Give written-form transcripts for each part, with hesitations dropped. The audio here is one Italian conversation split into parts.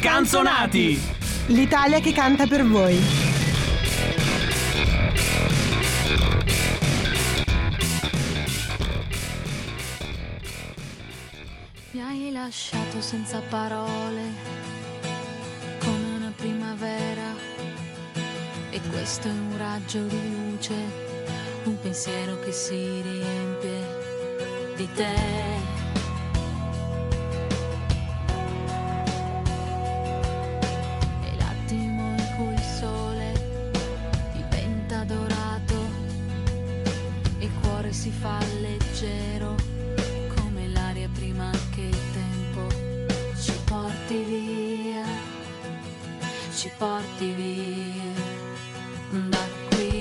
Scanzonati! L'Italia che canta per voi. Mi hai lasciato senza parole, come una primavera, e questo è un raggio di luce, un pensiero che si riempie di te. Si fa leggero come l'aria prima che il tempo ci porti via, ci porti via da qui.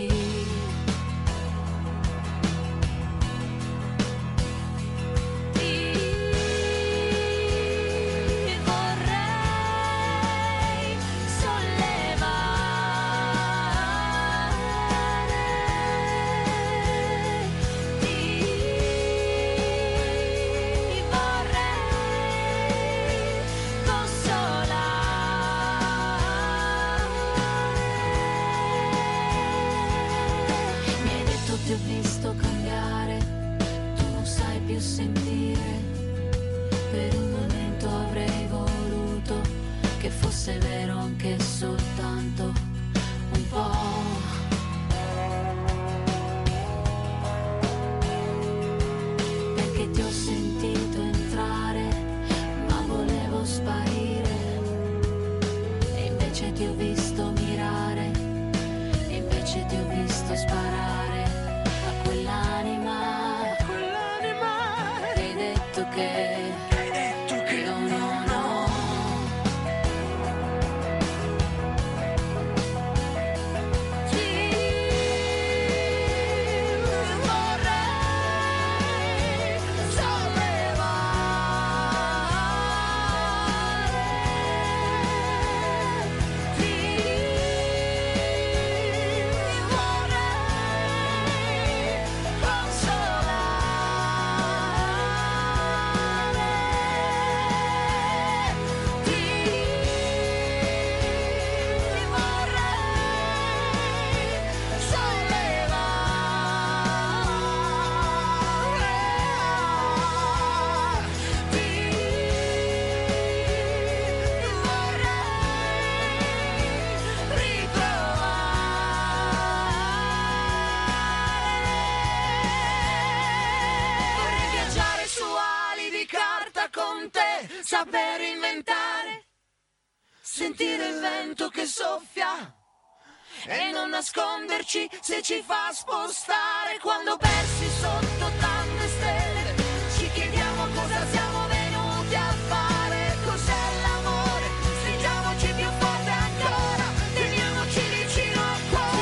Saper inventare, sentire il vento che soffia e non nasconderci se ci fa spostare. Quando persi sotto tante stelle ci chiediamo cosa siamo venuti a fare. Cos'è l'amore? Stringiamoci più forte ancora, teniamoci vicino al cuore.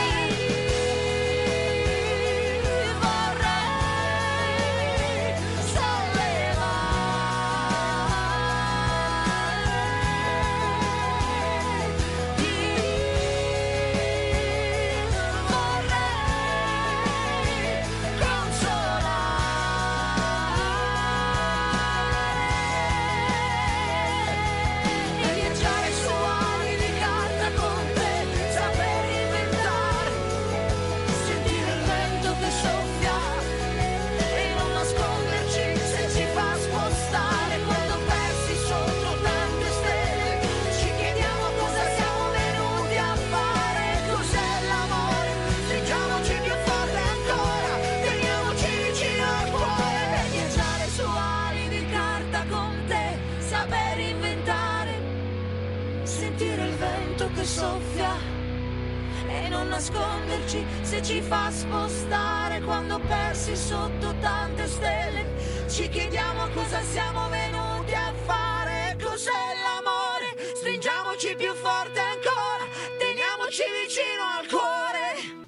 Soffia e non nasconderci se ci fa spostare. Quando persi sotto tante stelle ci chiediamo cosa siamo venuti a fare. Cos'è l'amore? Stringiamoci più forte ancora, teniamoci vicino al cuore.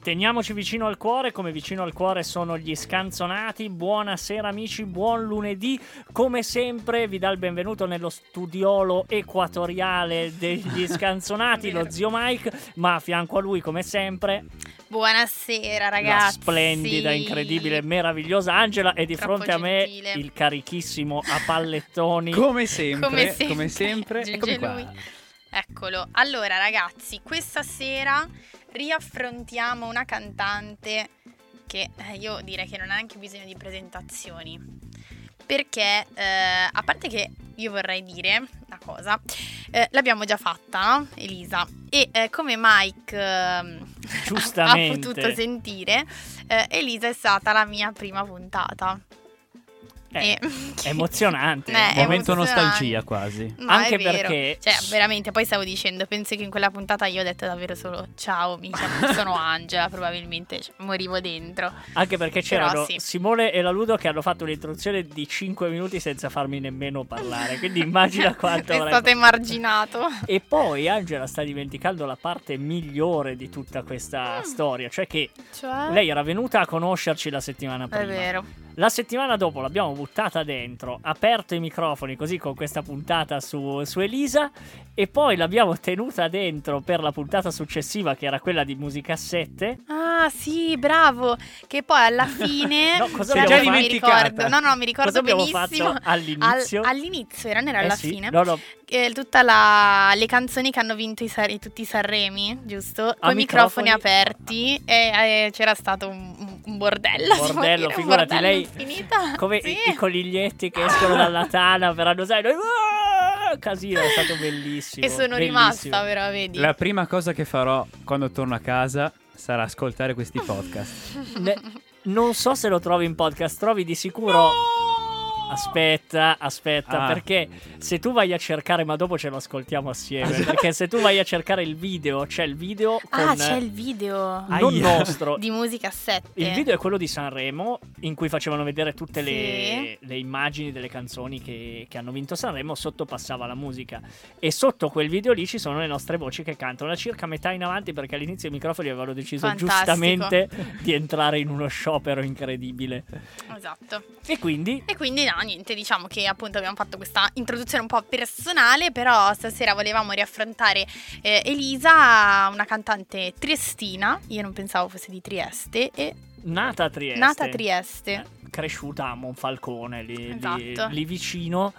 Teniamoci vicino al cuore, come vicino al cuore sono gli Scanzonati. Buonasera amici, buon lunedì. Come sempre vi dà il benvenuto nello studiolo equatoriale degli Scanzonati, lo zio Mike, ma a fianco a lui come sempre... Buonasera ragazzi. La splendida, incredibile, meravigliosa Angela. E di fronte a me il carichissimo a pallettoni, come sempre. Come sempre. Eccomi qua. Eccolo. Allora ragazzi, questa sera riaffrontiamo una cantante che io direi che non ha neanche bisogno di presentazioni, perché a parte che io vorrei dire una cosa, l'abbiamo già fatta, no? Elisa, e come Mike ha potuto sentire, Elisa è stata la mia prima puntata. È emozionante, un momento nostalgia quasi. No, anche perché, cioè, veramente, poi stavo dicendo, penso che in quella puntata io ho detto davvero solo ciao, mi sono Angela, probabilmente, cioè, morivo dentro. Anche perché c'erano Simone e la Ludo che hanno fatto un'introduzione di 5 minuti senza farmi nemmeno parlare, quindi immagina quanto è stato emarginato. E poi Angela sta dimenticando la parte migliore di tutta questa storia, cioè lei era venuta a conoscerci la settimana prima. È vero. La settimana dopo l'abbiamo buttata dentro, aperto i microfoni così con questa puntata su Elisa, e poi l'abbiamo tenuta dentro per la puntata successiva, che era quella di musicassette. Ah sì, bravo, che poi alla fine mi ricordo cosa benissimo fatto all'inizio. All'inizio era, non era alla fine. No. Tutta le canzoni che hanno vinto tutti i Sanremi, giusto? Con i microfoni aperti, e c'era stato un bordello. Un bordello, figurati, un bordello, lei infinita. Come i coniglietti che escono dalla tana per annusare noi. Casino, è stato bellissimo. E sono rimasta, però vedi. La prima cosa che farò quando torno a casa sarà ascoltare questi podcast. Non so se lo trovi in podcast, trovi di sicuro. No! Aspetta, perché se tu vai a cercare, ma dopo ce lo ascoltiamo assieme, perché se tu vai a cercare il video, c'è il video con... c'è il video non nostro di musicassette. Il video è quello di Sanremo, in cui facevano vedere tutte le immagini delle canzoni che hanno vinto Sanremo, sotto passava la musica, e sotto quel video lì ci sono le nostre voci che cantano, a circa metà in avanti, perché all'inizio i microfoni avevano deciso giustamente di entrare in uno sciopero incredibile. Esatto. E quindi no, niente, diciamo che appunto abbiamo fatto questa introduzione un po' personale, però stasera volevamo riaffrontare Elisa, una cantante triestina. Io non pensavo fosse di Trieste, e nata a Trieste. Cresciuta a Monfalcone, lì vicino.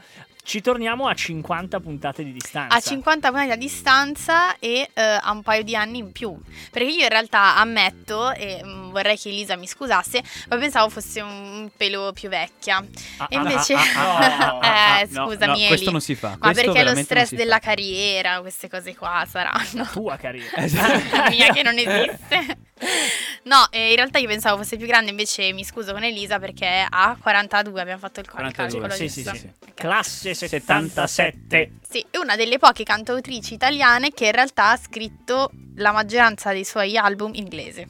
Ci torniamo a 50 puntate di distanza. A 50 puntate di distanza e a un paio di anni in più. Perché io in realtà ammetto, e vorrei che Elisa mi scusasse, ma pensavo fosse un pelo più vecchia. E invece... Scusami, no, questo non si fa. Ma perché lo stress della carriera, queste cose qua saranno... Tua carriera. La mia che non esiste. No, in realtà io pensavo fosse più grande, invece mi scuso con Elisa perché a 42 abbiamo fatto il calcolo. Sì. Okay. Classe 77. Sì, è una delle poche cantautrici italiane che in realtà ha scritto la maggioranza dei suoi album inglese.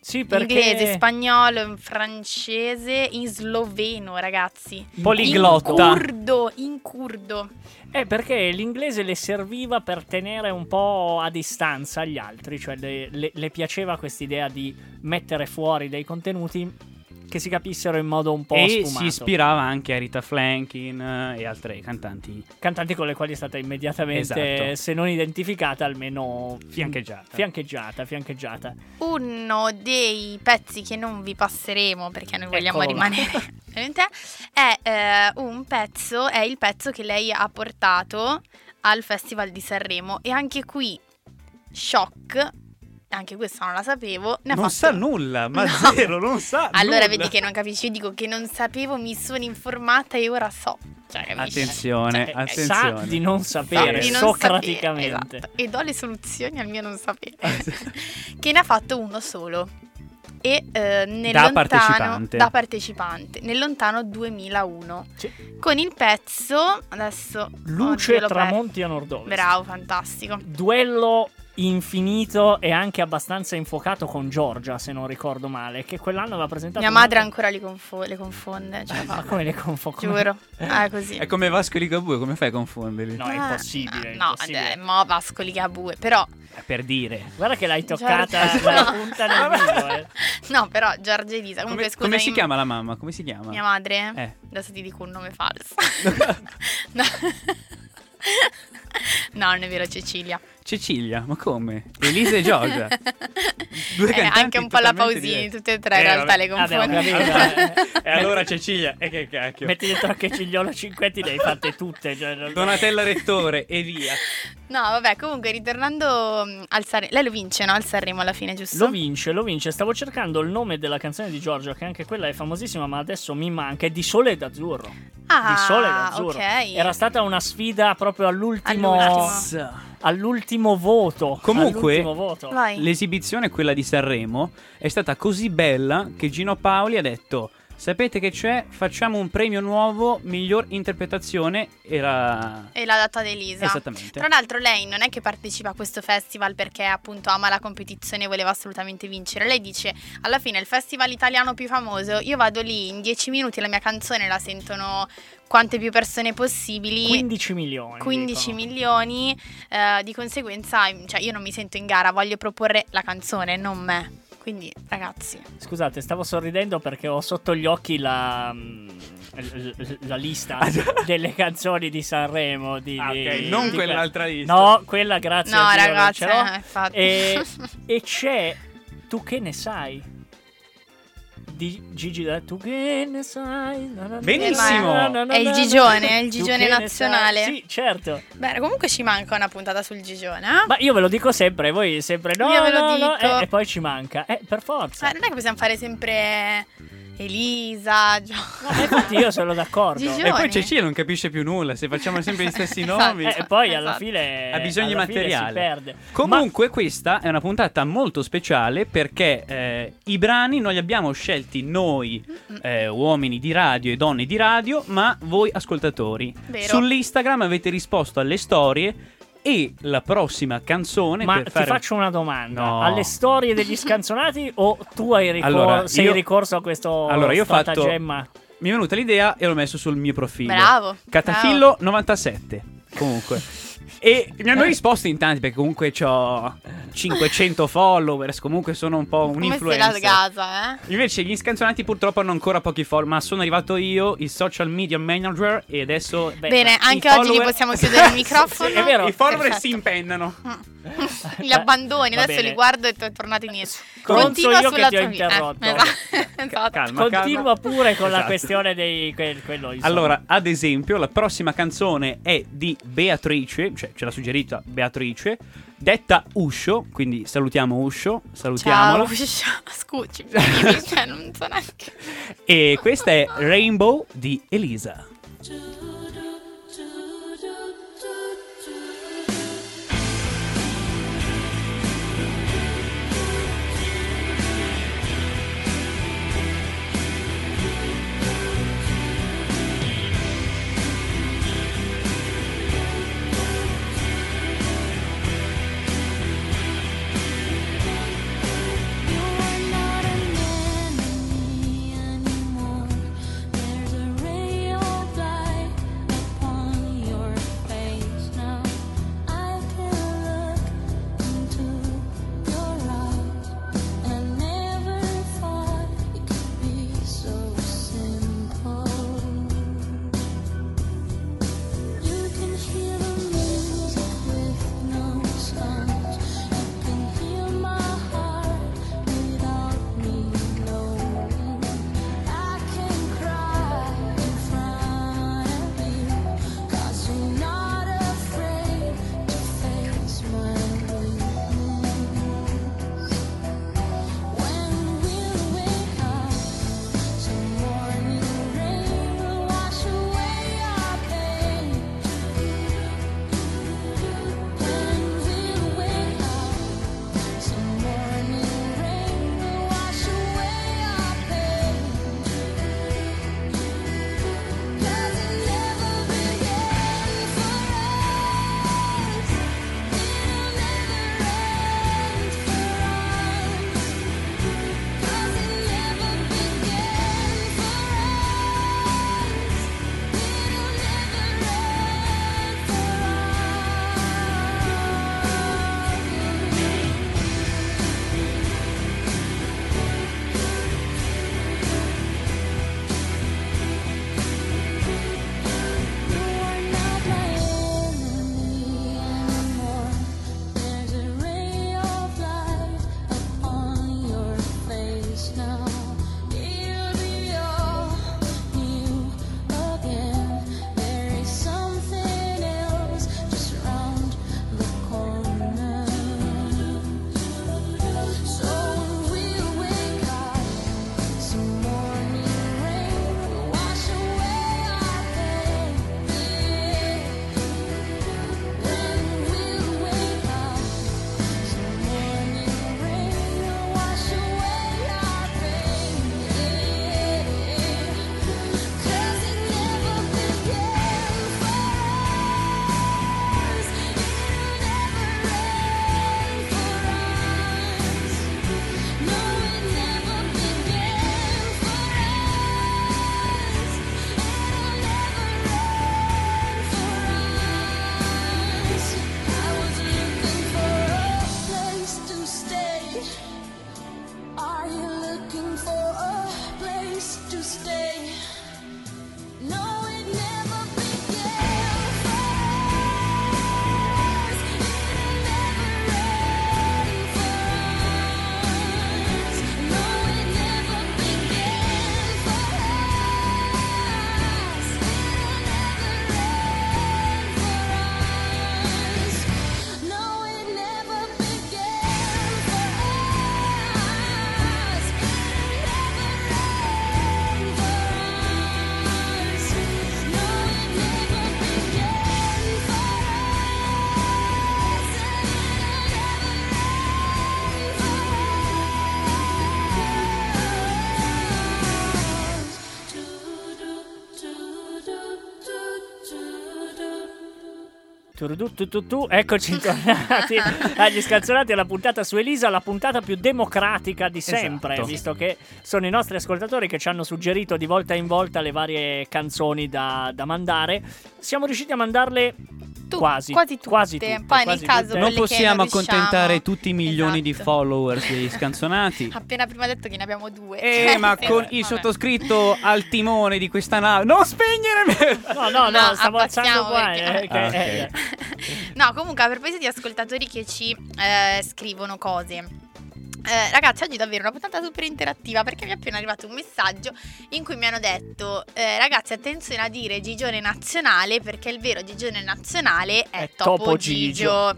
Sì, perché inglese, spagnolo, in francese, in sloveno, ragazzi. Poliglotta. In curdo. Perché l'inglese le serviva per tenere un po' a distanza gli altri, cioè le piaceva quest'idea di mettere fuori dei contenuti che si capissero in modo un po' sfumato. E si ispirava anche a Rita Flankin e altre cantanti con le quali è stata immediatamente, se non identificata, almeno fiancheggiata. Uno dei pezzi che non vi passeremo, perché noi vogliamo rimanere è il pezzo che lei ha portato al Festival di Sanremo, e anche qui shock. Anche questa non la sapevo. Allora vedi che non capisci. Io dico che non sapevo, mi sono informata e ora so. Attenzione. Sa di non sapere, socraticamente. Esatto. E do le soluzioni al mio non sapere. Che ne ha fatto uno solo. E da partecipante nel lontano 2001, con il pezzo adesso Luce tramonti a nord-ovest. Bravo, fantastico. Duello infinito e anche abbastanza infuocato con Giorgia, se non ricordo male, che quell'anno aveva presentato. Mia madre ancora le confonde. Cioè, ma come le confonde? Giuro. Così. È come Vasco Ligabue, come fai a confonderli? No, è impossibile. No, Vasco Ligabue, però. Per dire. Guarda che l'hai toccata sulla punta del mio. No, però Giorgia e Elisa. Comunque, scusa, come si chiama la mamma? Come si chiama? Mia madre? Adesso ti dico un nome falso. No, non è vero, Cecilia. Cecilia, ma come? Elisa e Giorgia. Due cantanti anche un po' la Pausini, tutte e tre in realtà vabbè, le confondo. E allora Cecilia, e che cacchio. Metti dentro anche Cigliolo Cinquetti, le hai fatte tutte. Cioè, Donatella Rettore e via. No, vabbè, comunque ritornando al Sanremo, lei lo vince, no? Al Sanremo alla fine, giusto? Lo vince. Stavo cercando il nome della canzone di Giorgia, che anche quella è famosissima, ma adesso mi manca. È Di Sole ed Azzurro. Ah, Di Sole ed Azzurro. Okay. Era stata una sfida proprio all'ultimo voto. Comunque, all'ultimo voto. L'esibizione, quella di Sanremo, è stata così bella che Gino Paoli ha detto: sapete che c'è? Facciamo un premio nuovo, miglior interpretazione. E l'ha data ad Elisa. Esattamente. Tra l'altro lei non è che partecipa a questo festival perché appunto ama la competizione e voleva assolutamente vincere. Lei dice: alla fine il festival italiano più famoso, io vado lì in 10 minuti, la mia canzone la sentono quante più persone possibili. 15 milioni, di conseguenza, cioè, io non mi sento in gara, voglio proporre la canzone, non me. Quindi, ragazzi, scusate, stavo sorridendo perché ho sotto gli occhi la lista delle canzoni di Sanremo. Non quell'altra lista. No, quella grazie a Dio. No, ragazzi, infatti. E c'è Tu che ne sai? Di Gigi da Tu che ne sai? Benissimo. È il Gigione, nazionale. Sì, certo. Beh, comunque ci manca una puntata sul Gigione, eh? Ma io ve lo dico sempre, voi sempre no. Io ve lo dico. No, e poi ci manca, per forza. Non è che possiamo fare sempre Elisa, infatti io sono d'accordo. Gigione. E poi Cecilia non capisce più nulla se facciamo sempre gli stessi nomi. E poi alla fine ha bisogno di materiale, si perde. Comunque questa è una puntata molto speciale perché i brani non li abbiamo scelti noi, uomini di radio e donne di radio, ma voi ascoltatori. Vero. Sull'Instagram avete risposto alle storie. E la prossima canzone, ma per ti faccio una domanda, no. Alle storie degli scanzonati o tu hai ricorso a questo stratagemma? Mi è venuta l'idea e l'ho messo sul mio profilo. Bravo. Catafillo 97 comunque. E mi hanno risposto in tanti, perché comunque ho 500 followers, comunque sono un po' un influencer. Come se la sgasa, eh? Invece gli scanzonati purtroppo hanno ancora pochi follower, ma sono arrivato io, il social media manager, e adesso... Bene, anche oggi li possiamo chiudere il microfono. Sì, è vero, i follower si impennano. Li abbandoni, adesso li guardo e tornate indietro. Continua sulla tua vita. Esatto. Calma. Pure con la questione dei... quello, allora, ad esempio, la prossima canzone è di Beatrice, cioè ce l'ha suggerita Beatrice, detta Uscio, quindi salutiamo Uscio, salutiamola. Ciao Uscio, scusi, non so neanche. E questa è Rainbow di Elisa. Eccoci tornati agli Scalzonati, alla puntata su Elisa, la puntata più democratica di sempre, esatto, visto che sono i nostri ascoltatori che ci hanno suggerito di volta in volta le varie canzoni da mandare. Siamo riusciti a mandarle quasi tutte. Poi quasi nel caso non possiamo accontentare tutti i milioni, esatto, di followers degli Scanzonati. Appena prima detto che ne abbiamo due. Ma con il sottoscritto al timone di questa nave. Non spegnere! No, stavo alzando qua. Okay. No, comunque a proposito di ascoltatori che ci scrivono cose. Ragazzi, oggi davvero una puntata super interattiva, perché mi è appena arrivato un messaggio in cui mi hanno detto ragazzi, attenzione a dire Gigione Nazionale, perché il vero Gigione Nazionale è Topo Gigio.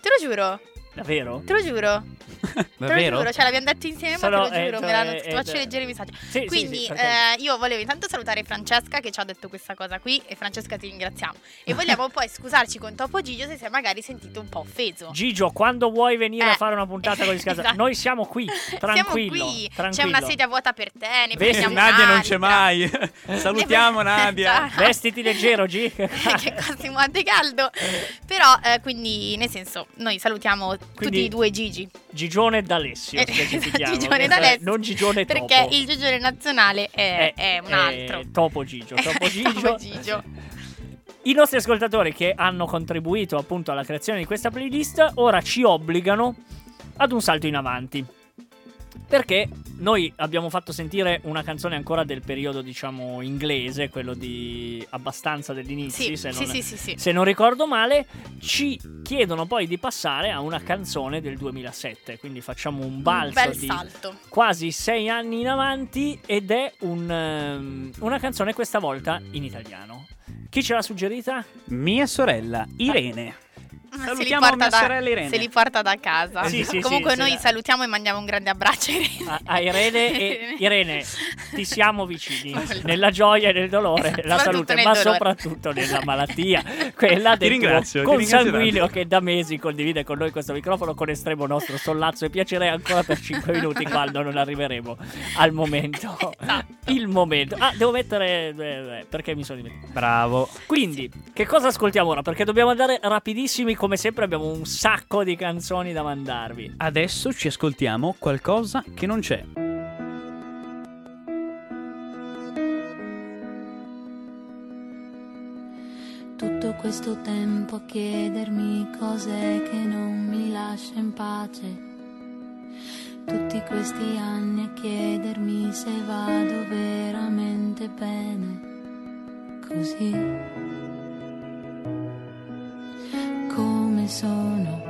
Te lo giuro. Davvero? Te lo giuro. Davvero? Te lo giuro, cioè l'abbiamo detto insieme, ma te lo giuro, me l'hanno faccio leggere il messaggio. Sì, quindi sì, io volevo intanto salutare Francesca che ci ha detto questa cosa qui, e Francesca ti ringraziamo. E vogliamo poi scusarci con Topo Gigio se si è magari sentito un po' offeso. Gigio, quando vuoi venire a fare una puntata con gli Scalzonati, esatto, noi siamo qui, tranquillo. Siamo qui, tranquillo. C'è una sedia vuota per te, ne prendiamo Nadia non c'è mai. Salutiamo Nadia. Vestiti leggero, G. Che cosimo caldo. Però quindi nel senso noi salutiamo tutti e due Gigi. Gigione d'Alessio, Gigione d'Alessio, non Gigione Topo, perché il Gigione Nazionale è un altro. Topo Gigio. Topo Gigio. I nostri ascoltatori che hanno contribuito appunto alla creazione di questa playlist ora ci obbligano ad un salto in avanti, perché noi abbiamo fatto sentire una canzone ancora del periodo, diciamo, inglese, quello di abbastanza dell'inizio, se non ricordo male. Ci chiedono poi di passare a una canzone del 2007, quindi facciamo un balzo di quasi 6 anni in avanti, ed è una canzone questa volta in italiano. Chi ce l'ha suggerita? Mia sorella Irene. Salutiamo mia sorella Irene. Se li porta da casa. Sì, comunque sì, noi salutiamo e mandiamo un grande abbraccio a Irene. A Irene, e Irene, ti siamo vicini nella gioia e nel dolore, la salute, ma soprattutto nella malattia, quella del tuo consanguineo che da mesi condivide con noi questo microfono con estremo nostro sollazzo e piacere, ancora per 5 minuti quando non arriveremo al momento. Esatto. Il momento. Ah, devo mettere perché mi sono dimenticato. Bravo. Quindi, che cosa ascoltiamo ora? Perché dobbiamo andare rapidissimi. Come sempre abbiamo un sacco di canzoni da mandarvi. Adesso ci ascoltiamo Qualcosa che non c'è. Tutto questo tempo a chiedermi cos'è che non mi lascia in pace. Tutti questi anni a chiedermi se vado veramente bene così. Sono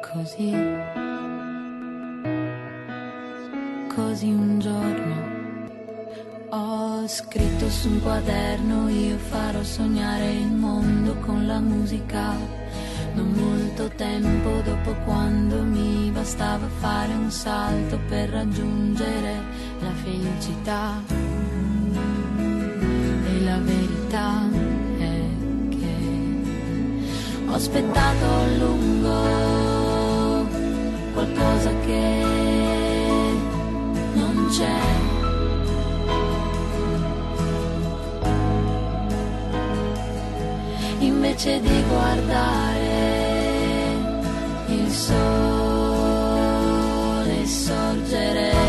così, così un giorno ho scritto su un quaderno: io farò sognare il mondo con la musica. Non molto tempo dopo, quando mi bastava fare un salto per raggiungere la felicità. E la verità, ho aspettato a lungo qualcosa che non c'è. Invece di guardare il sole sorgere,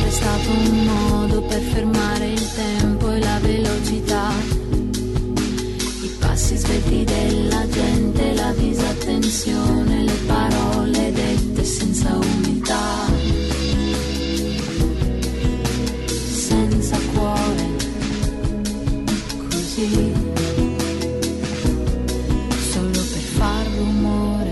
è stato un modo per fermare il tempo e la velocità, i passi svelti della gente, la disattenzione, le parole dette senza umiltà, senza cuore, così, solo per far rumore.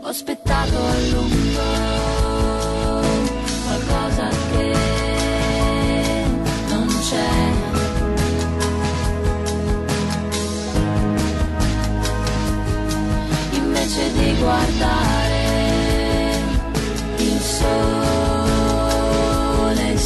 Ho aspettato a lungo qualcosa che non c'è. Invece di guardare il sole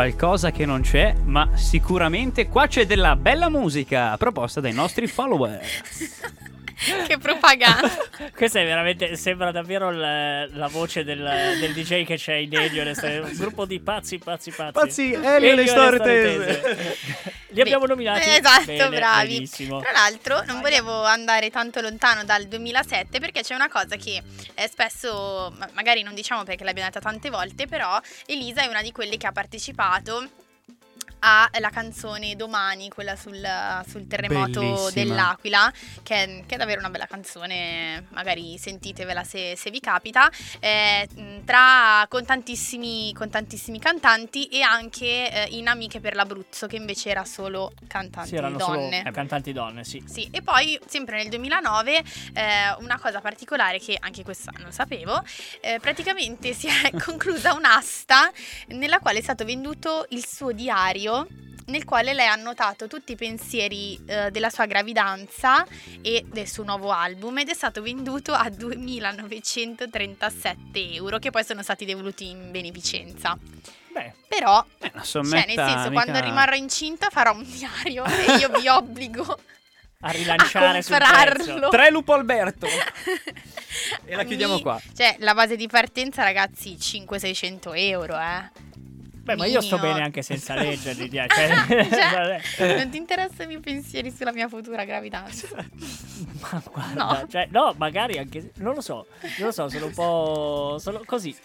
qualcosa che non c'è, ma sicuramente qua c'è della bella musica proposta dai nostri follower. Che propaganda. Questa è veramente, sembra davvero la voce del DJ che c'è in Elio, un gruppo di pazzi. Pazzi, Elio e le storie tese. Li abbiamo nominati. Esatto, bene, bravi. Benissimo. Tra l'altro non volevo andare tanto lontano dal 2007, perché c'è una cosa che spesso, magari non diciamo perché l'abbiamo data tante volte, però Elisa è una di quelle che ha partecipato alla canzone Domani, quella sul terremoto. Bellissima. Dell'Aquila, che è davvero una bella canzone, magari sentitevela se vi capita, con tantissimi cantanti, e anche in Amiche per l'Abruzzo, che invece era solo cantanti donne. Solo cantanti donne, sì. E poi sempre nel 2009 una cosa particolare che anche questa non sapevo, praticamente si è conclusa un'asta nella quale è stato venduto il suo diario, nel quale lei ha annotato tutti i pensieri della sua gravidanza e del suo nuovo album, ed è stato venduto a 2.937 euro che poi sono stati devoluti in beneficenza. Beh, però nel senso, quando rimarrò incinta farò un diario e io vi obbligo a rilanciare a comprarlo sul prezzo. Tre Lupo Alberto. E la chiudiamo qua. Cioè, la base di partenza, ragazzi, 500-600 euro, Beh, ma io sto bene anche senza leggerli, cioè, non ti interessano i miei pensieri sulla mia futura gravidanza? Ma guarda, magari anche, non lo so, sono un po', sono così.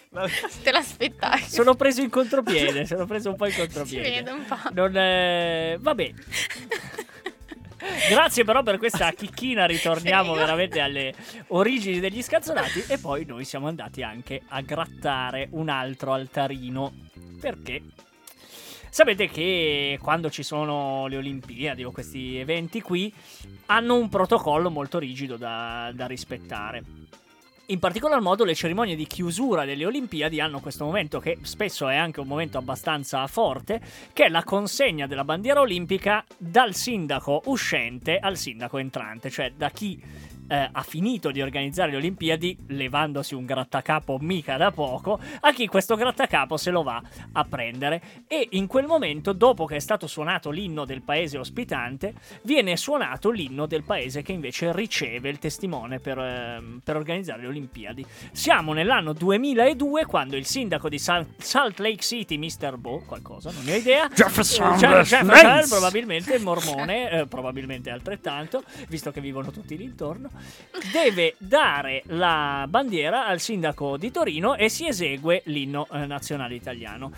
Te l'aspettavi? Sono preso un po' in contropiede. Ci vedo un po'. Vabbè. Grazie però per questa chicchina, ritorniamo veramente alle origini degli scazzonati, e poi noi siamo andati anche a grattare un altro altarino, perché sapete che quando ci sono le Olimpiadi o questi eventi qui hanno un protocollo molto rigido da rispettare. In particolar modo le cerimonie di chiusura delle Olimpiadi hanno questo momento che spesso è anche un momento abbastanza forte, che è la consegna della bandiera olimpica dal sindaco uscente al sindaco entrante, cioè da chi ha finito di organizzare le Olimpiadi, levandosi un grattacapo mica da poco, a chi questo grattacapo se lo va a prendere. E in quel momento, dopo che è stato suonato l'inno del paese ospitante, viene suonato l'inno del paese che invece riceve il testimone per organizzare le Olimpiadi. Siamo nell'anno 2002, quando il sindaco di Salt Lake City, Mr. Bo qualcosa, non ne ho idea, Jefferson, probabilmente mormone, probabilmente altrettanto, visto che vivono tutti lì intorno, deve dare la bandiera al sindaco di Torino e si esegue l'inno nazionale italiano.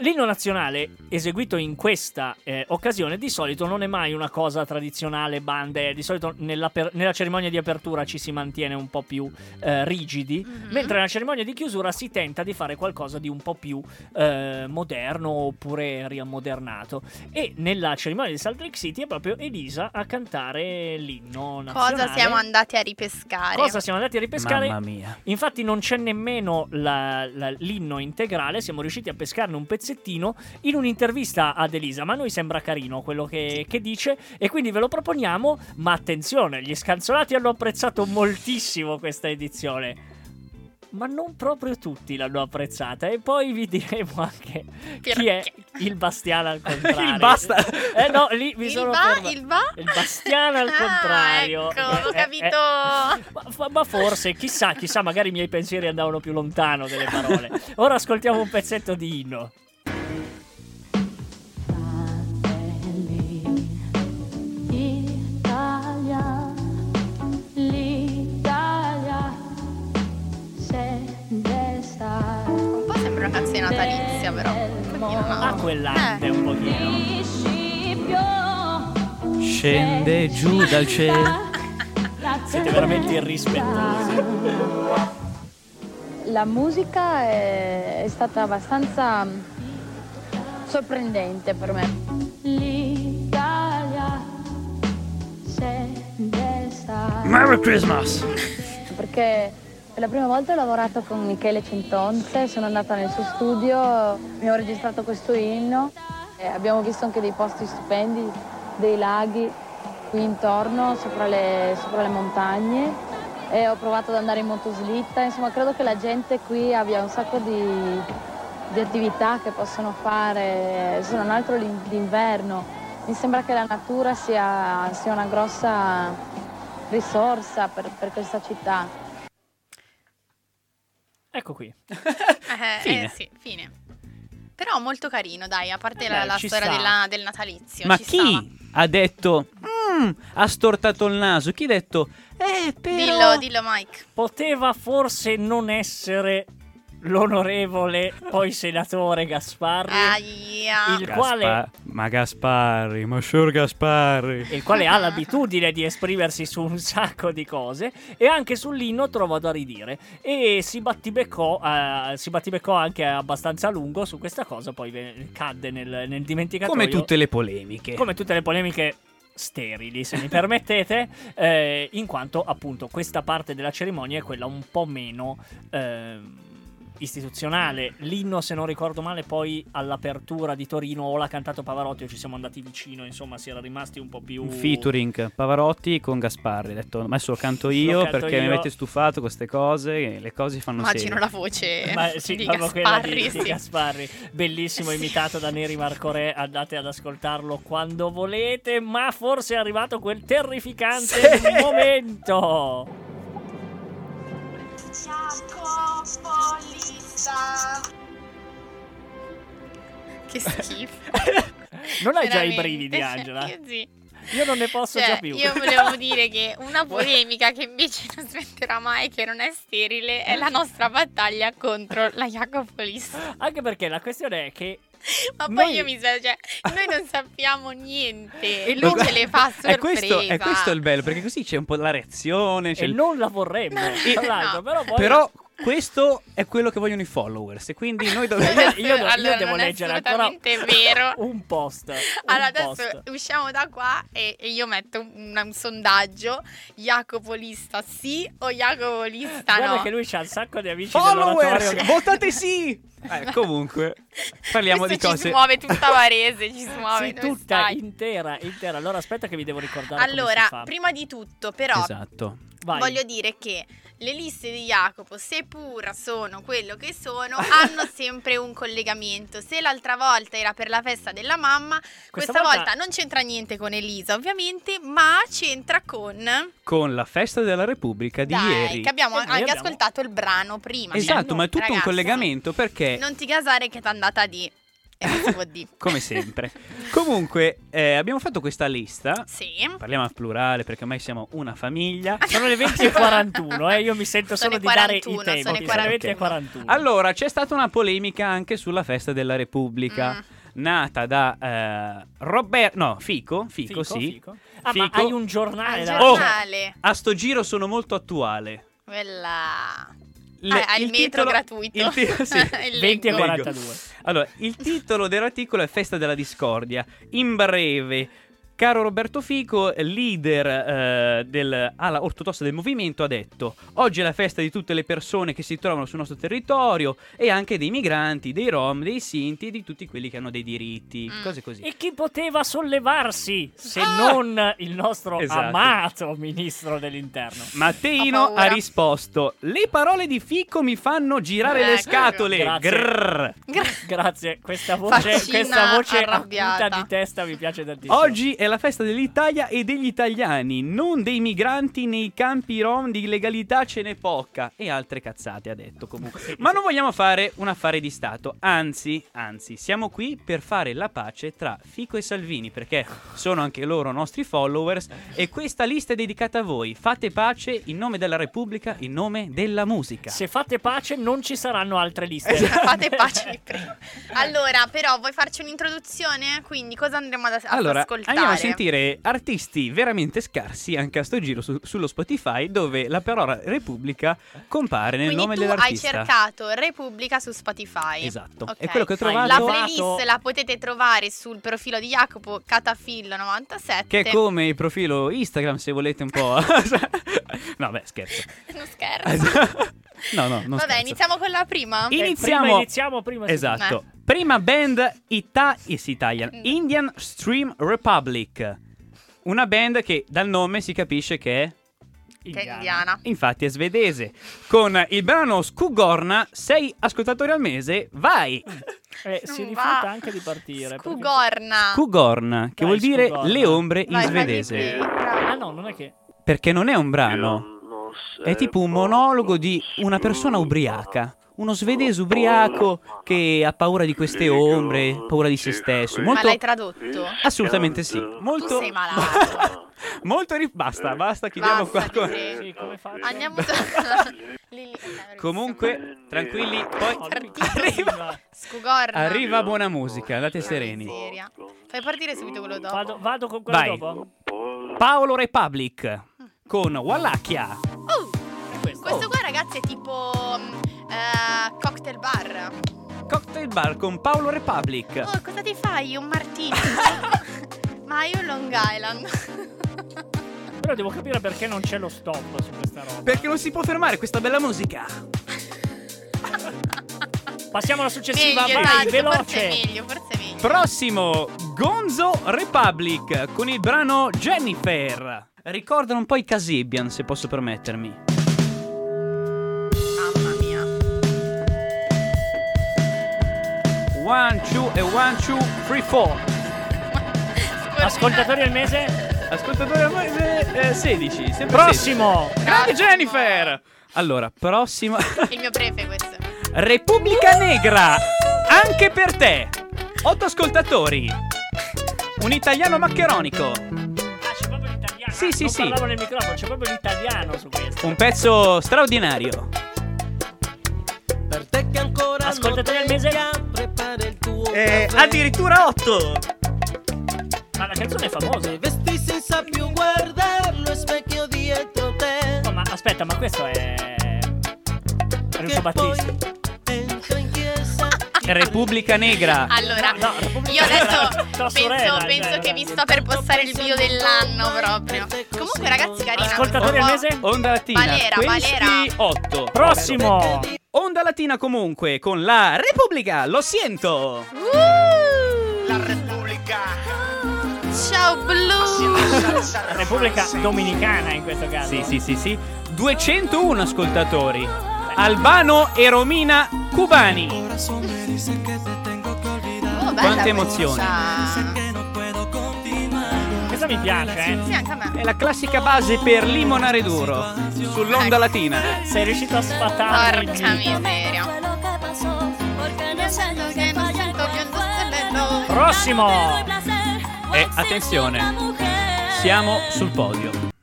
L'inno nazionale eseguito in questa occasione di solito non è mai una cosa tradizionale, bande, di solito nella cerimonia di apertura ci si mantiene un po' più rigidi, mentre nella cerimonia di chiusura si tenta di fare qualcosa di un po' più moderno oppure riammodernato, e nella cerimonia di Salt Lake City è proprio Elisa a cantare l'inno nazionale. Cosa siamo andati a ripescare? Mamma mia. Infatti non c'è nemmeno l'inno integrale, siamo riusciti a pescarne un pezzo in un'intervista ad Elisa, ma a noi sembra carino quello che dice, e quindi ve lo proponiamo. Ma attenzione, gli scanzonati hanno apprezzato moltissimo questa edizione, ma non proprio tutti l'hanno apprezzata, e poi vi diremo anche chi è il bastiano al contrario. Il bastiano al contrario. Ecco, ho capito. Ma forse, chissà, magari i miei pensieri andavano più lontano delle parole. Ora ascoltiamo un pezzetto di inno. Un po' sembra una canzone natalizia, però quell'arte un pochino. Scende giù dal cielo. Siete veramente irrispettosi. La musica è stata abbastanza sorprendente per me. L'Italia scende sale. Merry Christmas! Perché per la prima volta ho lavorato con Michele Centonze, sono andata nel suo studio, mi ho registrato questo inno, abbiamo visto anche dei posti stupendi, dei laghi qui intorno, sopra le montagne, e ho provato ad andare in motoslitta, insomma credo che la gente qui abbia un sacco di di attività che possono fare, se non altro l'inverno. Mi sembra che la natura sia una grossa risorsa per questa città. Ecco qui. Fine. Sì, fine. Però molto carino, dai, a parte la storia del natalizio. Ma chi ha detto... ha stortato il naso? Chi ha detto... però... Dillo, Mike. Poteva forse non essere... l'onorevole poi senatore Gasparri, il quale il quale ha l'abitudine di esprimersi su un sacco di cose, e anche sull'inno trovò da ridire e si battibeccò anche abbastanza a lungo su questa cosa. Poi cadde nel dimenticatoio, come tutte le polemiche sterili, se mi permettete, in quanto appunto questa parte della cerimonia è quella un po' meno istituzionale. L'inno, se non ricordo male, poi all'apertura di Torino o l'ha cantato Pavarotti o ci siamo andati vicino, insomma si era rimasti un po' più... Un featuring Pavarotti con Gasparri. Ho detto adesso lo canto io perché mi avete stufato queste cose, le cose fanno serie. Immagino la voce di Gasparri, di Gasparri, bellissimo, imitato da Neri Marcorè. Andate ad ascoltarlo quando volete, ma forse è arrivato quel terrificante momento. Che schifo. Non hai veramente già i brividi, Angela? Io non ne posso già più. Io volevo dire che una polemica che invece non smetterà mai, che non è sterile, è la nostra battaglia contro la Jacopolis. Anche perché la questione è che ma poi noi non sappiamo niente e lui ce le fa a sorpresa. È questo il bello, perché così c'è un po' la reazione non la vorremmo, no. Però questo è quello che vogliono i followers, e quindi noi dobbiamo io devo leggere ancora vero. Un post. Allora adesso usciamo da qua e io metto un sondaggio: Jacopolista sì o Jacopolista no? Guarda che lui c'ha un sacco di amici followers, votate sì! Comunque parliamo di cose. Ci muove tutta Varese, ci muove. Sì, tutta intera. Allora aspetta che vi devo ricordare. Allora, prima di tutto però esatto. Voglio dire che le liste di Jacopo, seppur sono quello che sono, hanno sempre un collegamento. Se l'altra volta era per la festa della mamma, questa volta non c'entra niente con Elisa, ovviamente, ma c'entra con la festa della Repubblica di ieri. Che abbiamo anche ascoltato il brano prima. Esatto, ma è tutto un collegamento, perché non ti gasare che t'è andata di... come sempre. Comunque abbiamo fatto questa lista. Sì. Parliamo al plurale perché ormai siamo una famiglia. Sono le 20:41, io mi sento solo di dare i tempi. Sono le 20:41. Allora c'è stata una polemica anche sulla festa della Repubblica, nata da Roberto Fico. Ma hai un giornale a sto giro sono molto attuale. Bella. Il metro titolo, gratuito sì, 20:42. Allora, il titolo dell'articolo è Festa della Discordia. In breve, caro Roberto Fico, leader dell'ala ortodossa del movimento, ha detto: oggi è la festa di tutte le persone che si trovano sul nostro territorio, e anche dei migranti, dei rom, dei sinti e di tutti quelli che hanno dei diritti, cose così. E chi poteva sollevarsi se non il nostro amato ministro dell'interno? Matteino ha risposto: le parole di Fico mi fanno girare le scatole. Grazie. Questa voce acuta di testa mi piace tantissimo. Oggi è la festa dell'Italia e degli italiani, non dei migranti nei campi rom, di illegalità ce n'è poca, e altre cazzate ha detto comunque. Ma non vogliamo fare un affare di Stato, anzi, siamo qui per fare la pace tra Fico e Salvini, perché sono anche loro nostri followers, e questa lista è dedicata a voi. Fate pace in nome della Repubblica, in nome della musica. Se fate pace non ci saranno altre liste. Fate pace, vi prego. Allora, però, vuoi farci un'introduzione? Quindi cosa andremo ad ascoltare? Andiamo a sentire artisti veramente scarsi anche a sto giro sullo Spotify, dove la parola Repubblica compare nel nome dell'artista. Quindi tu hai cercato Repubblica su Spotify. Esatto. Okay. È quello che ho trovato. La playlist la potete trovare sul profilo di Jacopo Catafillo97. Che è come il profilo Instagram, se volete un po'. No, beh, scherzo. Non scherzo. No, non vabbè, scherzo. Iniziamo con la prima. Iniziamo prima. Esatto. Prima band Indian Stream Republic. Una band che dal nome si capisce che è Che è indiana. Infatti è svedese. Con il brano Skugorna, sei ascoltatori al mese, vai! Si rifiuta anche di partire. Skugorna. Skugorna, che vuol dire Skugorna. Le ombre in svedese. Ah no, non è che... Perché non è un brano. È tipo un monologo di una persona ubriaca. Uno svedese ubriaco che ha paura di queste ombre, paura di se stesso. Molto... Ma l'hai tradotto? Assolutamente sì. Molto... Tu sei malato. Molto basta, chiudiamo qua. Sì, come fai? Andiamo comunque tranquilli, poi arriva buona musica, andate sereni. Fai partire subito quello dopo. Vado con quello dopo. Paolo Republic con Wallachia. Questo qua ragazzi è tipo cocktail bar. Cocktail bar con Paolo Republic. Oh, cosa ti fai? Un martini? Ma io Long Island. Però devo capire perché non c'è lo stop su questa roba. Perché non si può fermare questa bella musica. Passiamo alla successiva, meglio, vai, tanto, veloce. Forse meglio. Prossimo, Gonzo Republic con il brano Jennifer. Ricordano un po' i Kasabian, se posso permettermi. Mamma mia. One, two e one, two, three, four. Ascoltatori al mese? Ascoltatori al mese 16, sempre prossimo. 16. Grande Jennifer. Allora, prossimo. Il mio prefe questo. Repubblica Negra. Anche per te. 8 ascoltatori. Un italiano maccheronico. Sì. Parlavo nel microfono, c'è proprio l'italiano su questo. Un pezzo straordinario. Per te che ancora ascoltatori al mese, prepara il tuo caffè. Addirittura 8. Ma la canzone è famosa. Vesti senza più guardarlo specchio dietro te. No, ma aspetta, ma questo è Lucio Battisti. Repubblica Negra. Allora, no, io adesso penso che vi sto per postare il video dell'anno proprio. Comunque ragazzi, carina. Ascoltatori al mese? Onda Latina. Valera. 8. Prossimo. Onda Latina comunque con la Repubblica. Lo siento. La Repubblica. Ciao blu. Repubblica Dominicana in questo caso. Sì. 201 ascoltatori. Albano e Romina Cubani. Quante emozioni. Questa mi piace, Sì, anche a me. È la classica base per limonare duro sull'onda latina. Sei riuscito a sfatare. Porca miseria. Prossimo. E attenzione, siamo sul podio.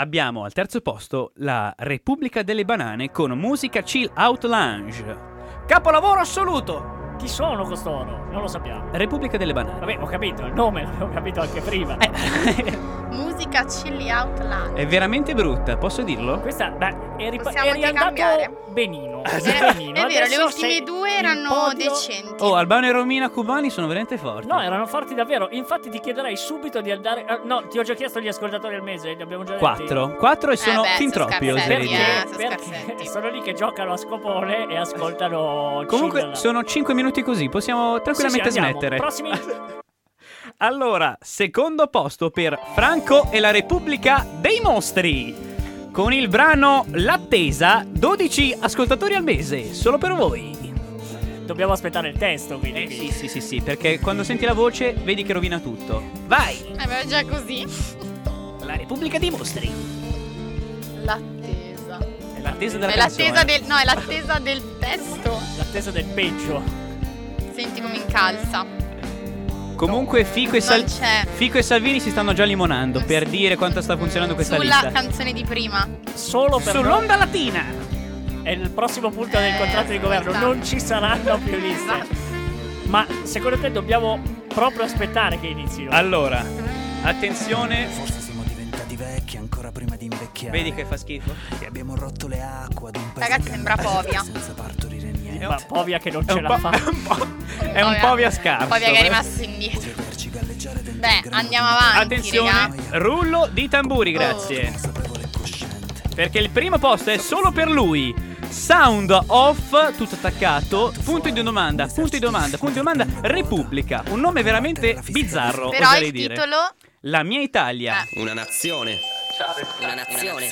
Abbiamo al terzo posto la Repubblica delle Banane con musica chill out lounge. Capolavoro assoluto! Chi sono costoro? Non lo sappiamo. Repubblica delle Banane. Vabbè, ho capito il nome, l'avevo capito anche prima. Musica chill out lounge. È veramente brutta, posso dirlo? Questa, beh, è andato benino. È vero, le ultime due erano decenti. Oh, Albano e Romina Cubani sono veramente forti. No, erano forti davvero. Infatti ti chiederei subito di andare. No, ti ho già chiesto gli ascoltatori al mese, li abbiamo già detti. 4 e sono fin troppi, oserei dire. Perché sono lì che giocano a scopone e ascoltano. Comunque sono 5 minuti così, possiamo tranquillamente smettere. Prossimi. Allora, secondo posto per Franco e la Repubblica dei Mostri. Con il brano L'attesa, 12 ascoltatori al mese, solo per voi. Dobbiamo aspettare il testo, quindi. Sì, perché quando senti la voce vedi che rovina tutto. Vai! È già così. La Repubblica dei Mostri. L'attesa. È l'attesa della canzone. No, è l'attesa del testo. L'attesa del peggio. Senti come incalza. Comunque Fico e Salvini si stanno già limonando per dire quanto sta funzionando questa lista. Sulla canzone di prima. Solo per sull'onda latina. È il prossimo punto del contratto di governo. Non ci saranno più liste. Ma secondo te dobbiamo proprio aspettare che inizio? Allora, attenzione. Forse siamo diventati vecchi ancora prima di invecchiare. Vedi che fa schifo? E abbiamo rotto le acque ad un paese. Ragazzi, sembra Povia. Senza partorire. Ma Povia che non ce la fa. È un Povia scarso. Povia che è rimasto indietro. Beh, andiamo avanti. Attenzione, raga. Rullo di tamburi, grazie. Perché il primo posto è solo per lui. Sound off, tutto attaccato. Punto di domanda. Repubblica. Un nome veramente bizzarro. Però il titolo. La mia Italia. Una nazione. Una nazione.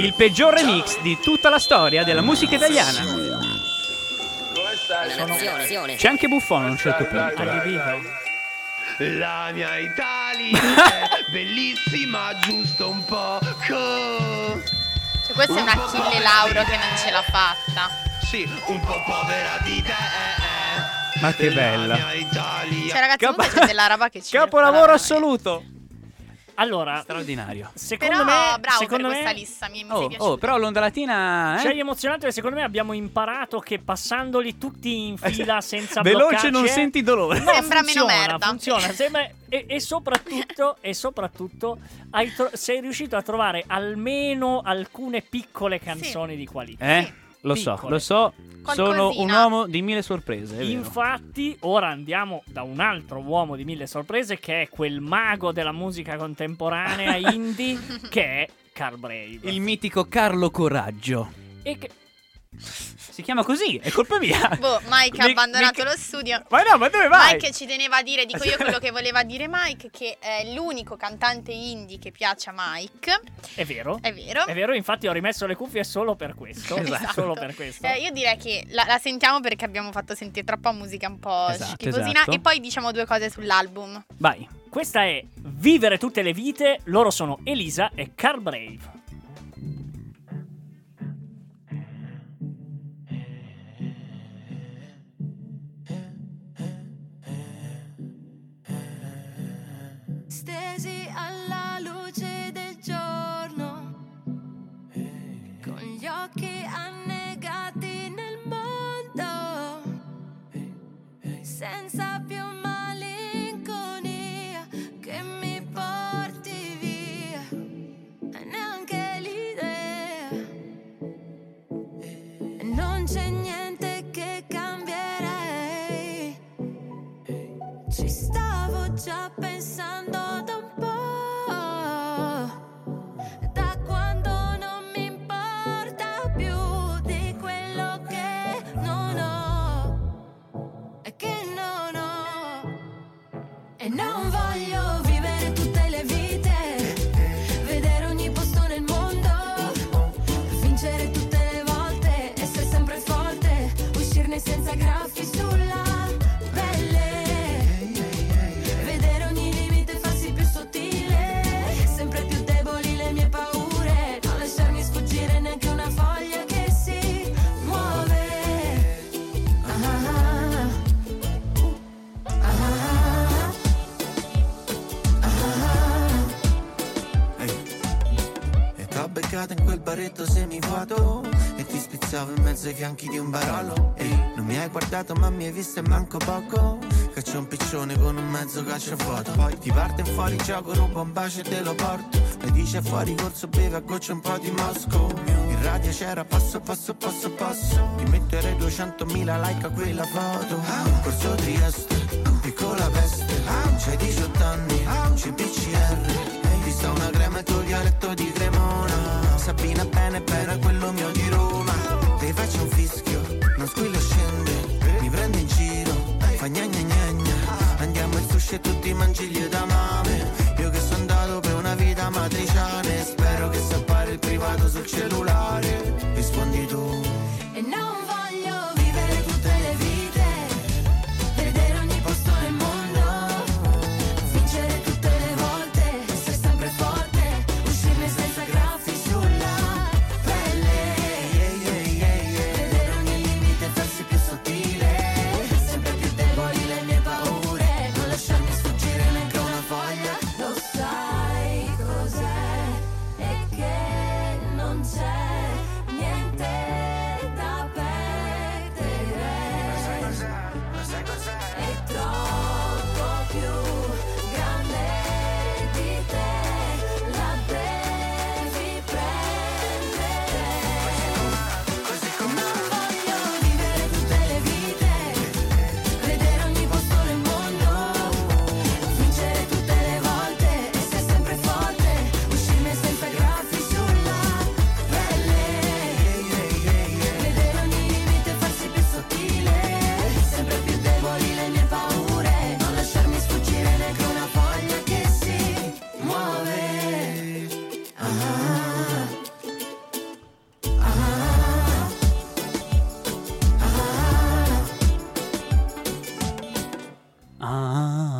Il peggior remix di tutta la storia della musica italiana. C'è anche Buffon a un certo punto. La mia Italia è bellissima, giusto un poco. Cioè, questo è un Achille Lauro che non ce l'ha fatta. Sì, un po' povera di te. Ma che bella. Cioè ragazzi, c'è della roba che ci capolavoro assoluto. Allora, straordinario. Secondo però, me, bravo, secondo per me, questa lista mi è piaciuta. Però l'onda latina, cioè, è emozionante perché secondo me abbiamo imparato che passandoli tutti in fila senza bloccarci, veloce non senti dolore. No, sembra funziona, meno merda. Funziona, sembra e soprattutto sei riuscito a trovare almeno alcune piccole canzoni di qualità. Sì. Lo so, qualcosina. Sono un uomo di mille sorprese. Infatti, ora andiamo da un altro uomo di mille sorprese, che è quel mago della musica contemporanea indie, che è Carl Brave. Il mitico Carlo Coraggio. E che... si chiama così, è colpa mia. Boh, Mike ha abbandonato lo studio. Ma no, ma dove vai? Mike ci teneva a dire, dico io quello che voleva dire Mike, che è l'unico cantante indie che piace a Mike. È vero, infatti ho rimesso le cuffie solo per questo. Esatto. Solo per questo. Io direi che la sentiamo perché abbiamo fatto sentire troppa musica un po' schifosina. Esatto. E poi diciamo due cose sull'album. Vai. Questa è Vivere tutte le vite, loro sono Elisa e Carl Brave. Stesi alla luce del giorno, con gli occhi annegati nel mondo, senza più malinconia che mi porti via, e neanche l'idea. Non c'è niente che cambierei, ci stavo già pensando. In quel barretto semivuoto e ti spizzavo in mezzo ai fianchi di un barolo. Ehi, non mi hai guardato ma mi hai visto e manco poco. Caccio un piccione con un mezzo calcio vuoto. Poi ti parte in fuori gioco, rubo un bacio e te lo porto. Le dice fuori corso, beve a goccia un po' di Mosco. In radio c'era passo. Ti metterei 200.000 like a quella foto. Corso Trieste, piccola peste. C'hai 18 anni, c'è PCR. Ti sta una crema e il tuo dialetto di Cremona. Sabina bene, quello mio di Roma. Ti faccio un fischio, non squillo scende. Mi prendo in giro, fa gna gna gna gna. Andiamo in sushi e tutti mangi gli edamame. Io che sono andato per una vita matriciana e spero che si appare il privato sul cellulare. Rispondi tu. E non voglio vivere tutte le vite, vedere ogni posto nel mondo, vincere tutte le volte, essere sempre forte, uscirne senza graffi. Niente.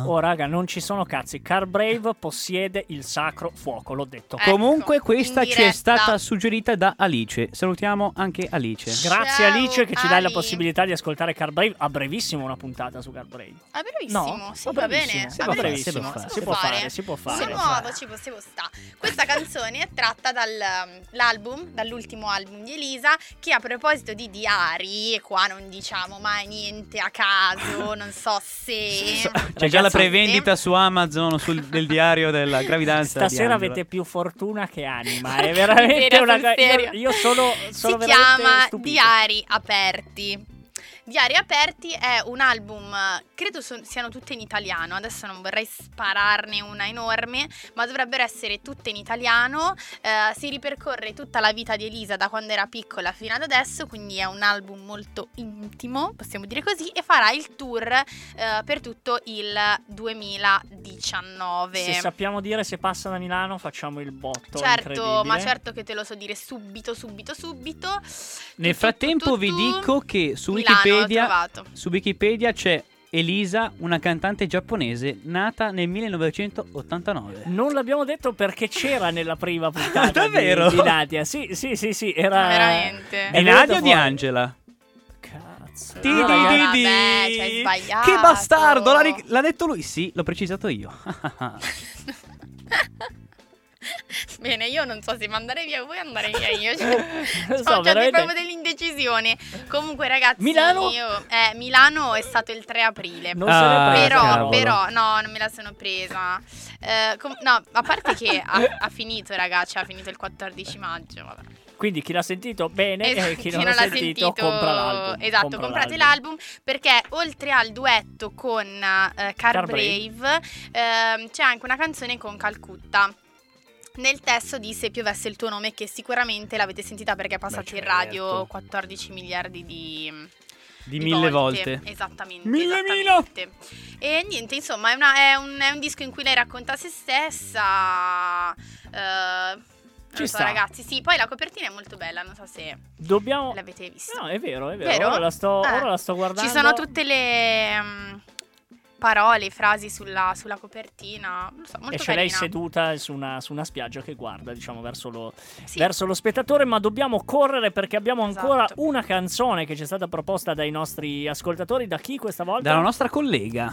Oh raga, non ci sono cazzi. Carl Brave possiede il sacro fuoco, l'ho detto. Ecco, comunque questa ci è stata suggerita da Alice. Salutiamo anche Alice. Grazie Alice che ci dai la possibilità di ascoltare Carl Brave. A brevissimo una puntata su Carl Brave. A brevissimo, no? Sì, va bene. A brevissimo, si può fare. Si può fare. Se nuovo ci possiamo stare. Questa canzone è tratta dall'album, dall'ultimo album di Elisa, che a proposito di diari, e qua non diciamo mai niente a caso, non so se... C'è già la prevendita su Amazon del diario della gravidanza. Stasera avete più fortuna che anima, è veramente una... Io sono si chiama stupito. Diari Aperti. Diari Aperti è un album, credo siano tutte in italiano, adesso non vorrei spararne una enorme, ma dovrebbero essere tutte in italiano, si ripercorre tutta la vita di Elisa da quando era piccola fino ad adesso, quindi è un album molto intimo, possiamo dire così, e farà il tour per tutto il 2019. Se sappiamo dire se passa da Milano facciamo il botto. Certo, ma certo che te lo so dire subito. Nel frattempo vi dico che su Wikipedia... Su Wikipedia c'è Elisa, una cantante giapponese nata nel 1989. Non l'abbiamo detto perché c'era nella prima puntata. Davvero? Di Nadia. Sì, era veramente. Di Nadia o di Angela? Cazzo. Di. Vabbè, c'hai sbagliato. Che bastardo, l'ha detto lui. Sì, l'ho precisato io. Bene, io non so se mandare via voi o andare via io. Ho già proprio dell'indecisione. Comunque, ragazzi, Milano è stato il 3 aprile. Non se l'è presa, però, no, non me la sono presa. No, a parte che ha finito, ragazzi, ha finito il 14 maggio. Vabbè. Quindi chi l'ha sentito bene e chi non l'ha sentito compra l'album. Esatto, comprate l'album, perché oltre al duetto con Carl Brave c'è anche una canzone con Calcutta. Nel testo di Se piovesse il tuo nome, che sicuramente l'avete sentita perché è passata in radio 14 miliardi di mille volte. Esattamente. Mille. E niente, insomma, è un disco in cui lei racconta se stessa. Ci sta. Ragazzi, sì, poi la copertina è molto bella, non so se l'avete vista. No, è vero. Ora la sto guardando. Ci sono tutte le... parole, frasi sulla copertina, non so, molto e c'è carina. Lei seduta su una spiaggia che guarda, diciamo, verso lo spettatore. Ma dobbiamo correre perché abbiamo ancora una canzone che ci è stata proposta dai nostri ascoltatori. Da chi questa volta? Dalla nostra collega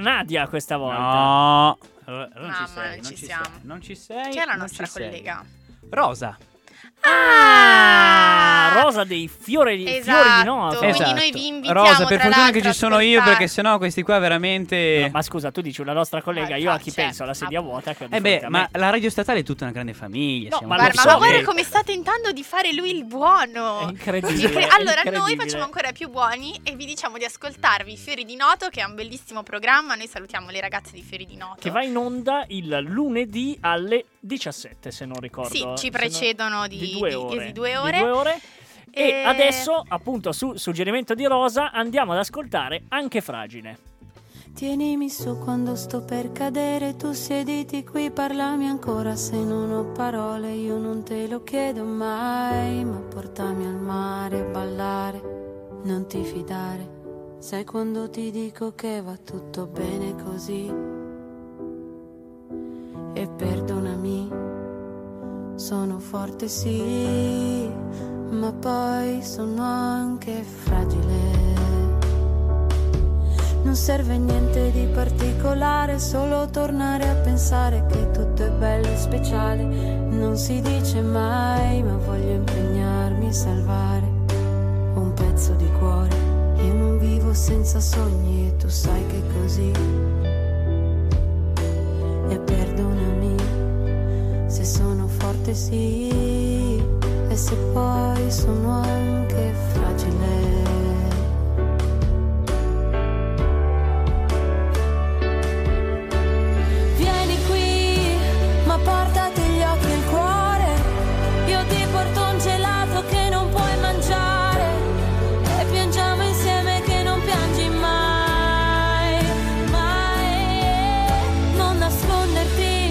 Nadia questa volta. No, non ci sei. Chi è la nostra collega? Rosa. Rosa dei fiori di noto. Quindi noi vi invitiamo. Rosa, per fortuna che ci sono io, perché sennò questi qua veramente. No, ma scusa, tu dici la nostra collega, io a chi penso? La sedia vuota. Che ma la radio statale è tutta una grande famiglia. No, ma guarda come sta tentando di fare lui il buono. È incredibile. Allora noi facciamo ancora più buoni e vi diciamo di ascoltarvi Fiori di Noto, che è un bellissimo programma. Noi salutiamo le ragazze di Fiori di Noto, che va in onda il lunedì alle 17, se non ricordo. Sì, ci precedono di due ore. E adesso, appunto, su suggerimento di Rosa, andiamo ad ascoltare Anche Fragile. Tienimi su quando sto per cadere, tu sediti qui, parlami ancora se non ho parole. Io non te lo chiedo mai, ma portami al mare a ballare, non ti fidare. Sai quando ti dico che va tutto bene così? E perdonami, sono forte sì, ma poi sono anche fragile. Non serve niente di particolare, solo tornare a pensare che tutto è bello e speciale. Non si dice mai, ma voglio impegnarmi a salvare un pezzo di cuore. Io non vivo senza sogni e tu sai che è così. E perdonami se sono forte sì, e se poi sono anche fragile. Vieni qui, ma portati gli occhi e il cuore. Io ti porto un gelato che non puoi mangiare, e piangiamo insieme che non piangi mai, mai. Non nasconderti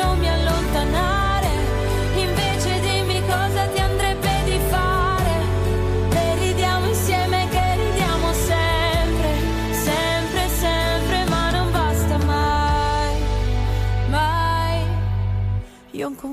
mi allontanare, invece dimmi cosa ti andrebbe di fare.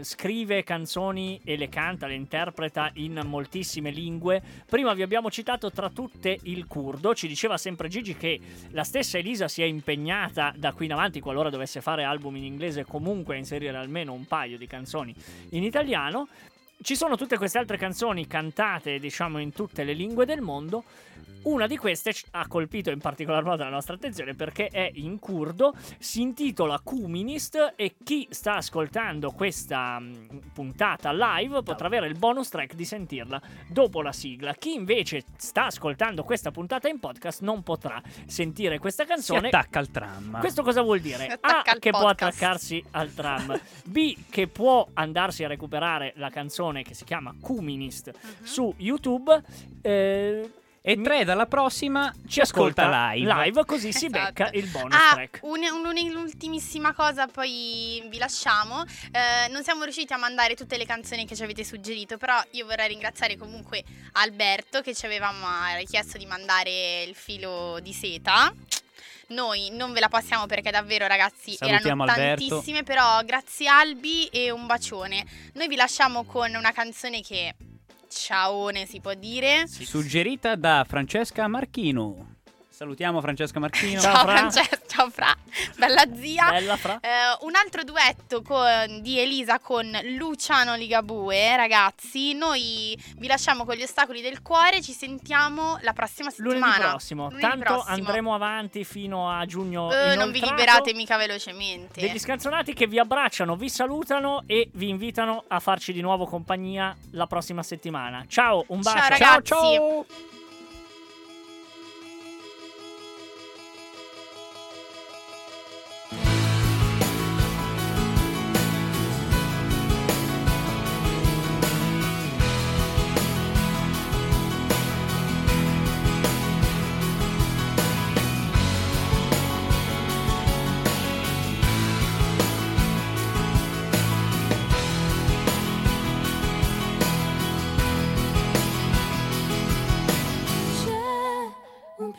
scrive canzoni e le canta, le interpreta in moltissime lingue. Prima vi abbiamo citato tra tutte il curdo. Ci diceva sempre Gigi che la stessa Elisa si è impegnata da qui in avanti, qualora dovesse fare album in inglese, comunque a inserire almeno un paio di canzoni in italiano. Ci sono tutte queste altre canzoni cantate, diciamo, in tutte le lingue del mondo. Una di queste ha colpito in particolar modo la nostra attenzione perché è in curdo, si intitola Kuminist, e chi sta ascoltando questa puntata live potrà avere il bonus track di sentirla dopo la sigla. Chi invece sta ascoltando questa puntata in podcast non potrà sentire questa canzone. Si attacca al tram. Questo cosa vuol dire? A, che può attaccarsi al tram, B, che può andarsi a recuperare la canzone che si chiama Kuminist su YouTube, e tre, dalla prossima ci ascolta live, così si becca il bonus track. Un'ultimissima cosa, poi vi lasciamo. Non siamo riusciti a mandare tutte le canzoni che ci avete suggerito, però io vorrei ringraziare comunque Alberto, che ci avevamo chiesto di mandare il filo di seta. Noi non ve la passiamo perché davvero, ragazzi, salutiamo erano Alberto, tantissime, però grazie Albi e un bacione. Noi vi lasciamo con una canzone che, ciaone si può dire, sì, suggerita da Francesca Marchino. Salutiamo Francesca Marchino. Ciao, ciao Fra, bella zia. Bella Fra. Un altro duetto di Elisa con Luciano Ligabue, ragazzi. Noi vi lasciamo con gli ostacoli del cuore. Ci sentiamo la prossima settimana. Lunedì prossimo. Andremo avanti fino a giugno. Non vi liberate mica velocemente. Degli scanzonati che vi abbracciano, vi salutano e vi invitano a farci di nuovo compagnia la prossima settimana. Ciao, un bacio. Ciao ragazzi. Ciao.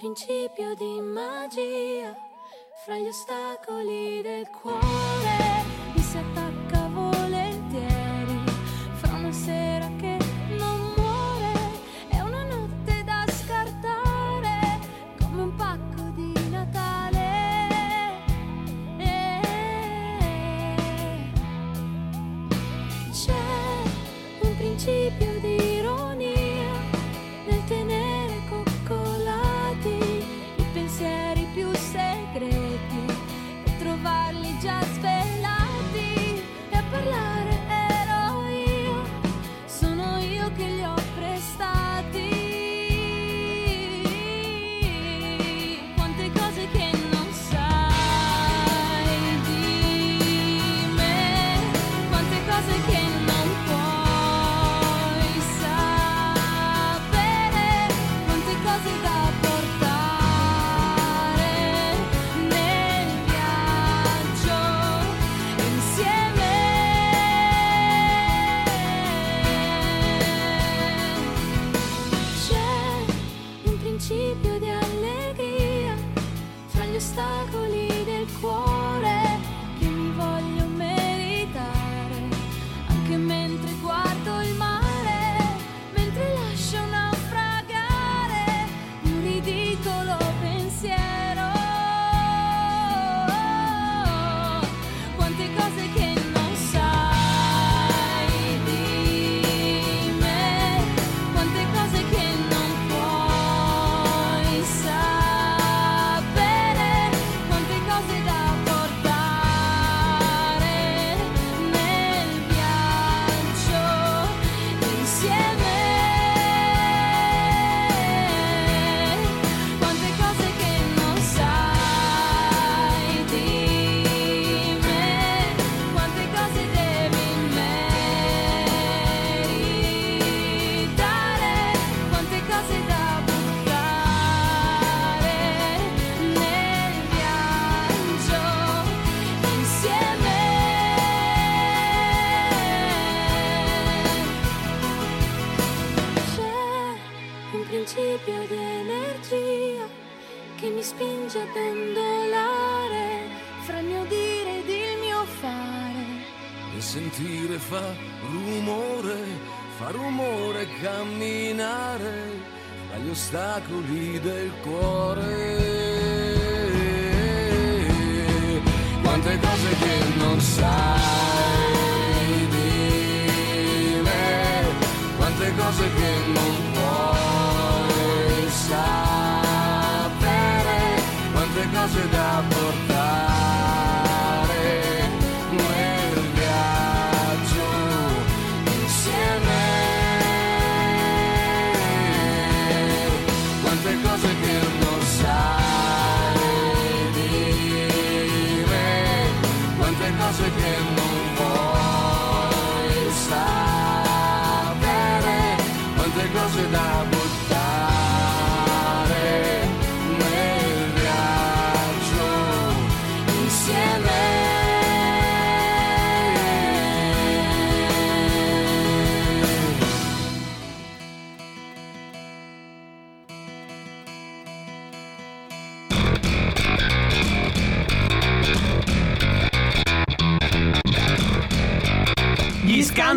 Principio di magia fra gli ostacoli del cuore, mi si attacca volentieri fra una sera che non muore, è una notte da scartare come un pacco di Natale. C'è un principio di ironia nel tenere pensieri più segreti e trovarli già svelati, e a parlare ero io, sono io che li ho prestati, quante cose che non sai di me, quante cose che non puoi sapere, quante cose da portare di allegria fra gli ostacoli del cuore che mi voglio meritare anche mentre guardo il mare, mentre lascio naufragare un ridicolo pensiero, quante cose che non sai di me, quante cose che non spinge a pendolare fra il mio dire ed il mio fare, e sentire fa rumore camminare fra gli ostacoli del cuore, quante cose che non sai di me, quante cose che non puoi sapere, quante cose da portare nel viaggio insieme, quante cose che non sai di me, quante cose che non vuoi sapere, quante cose da buttare Gli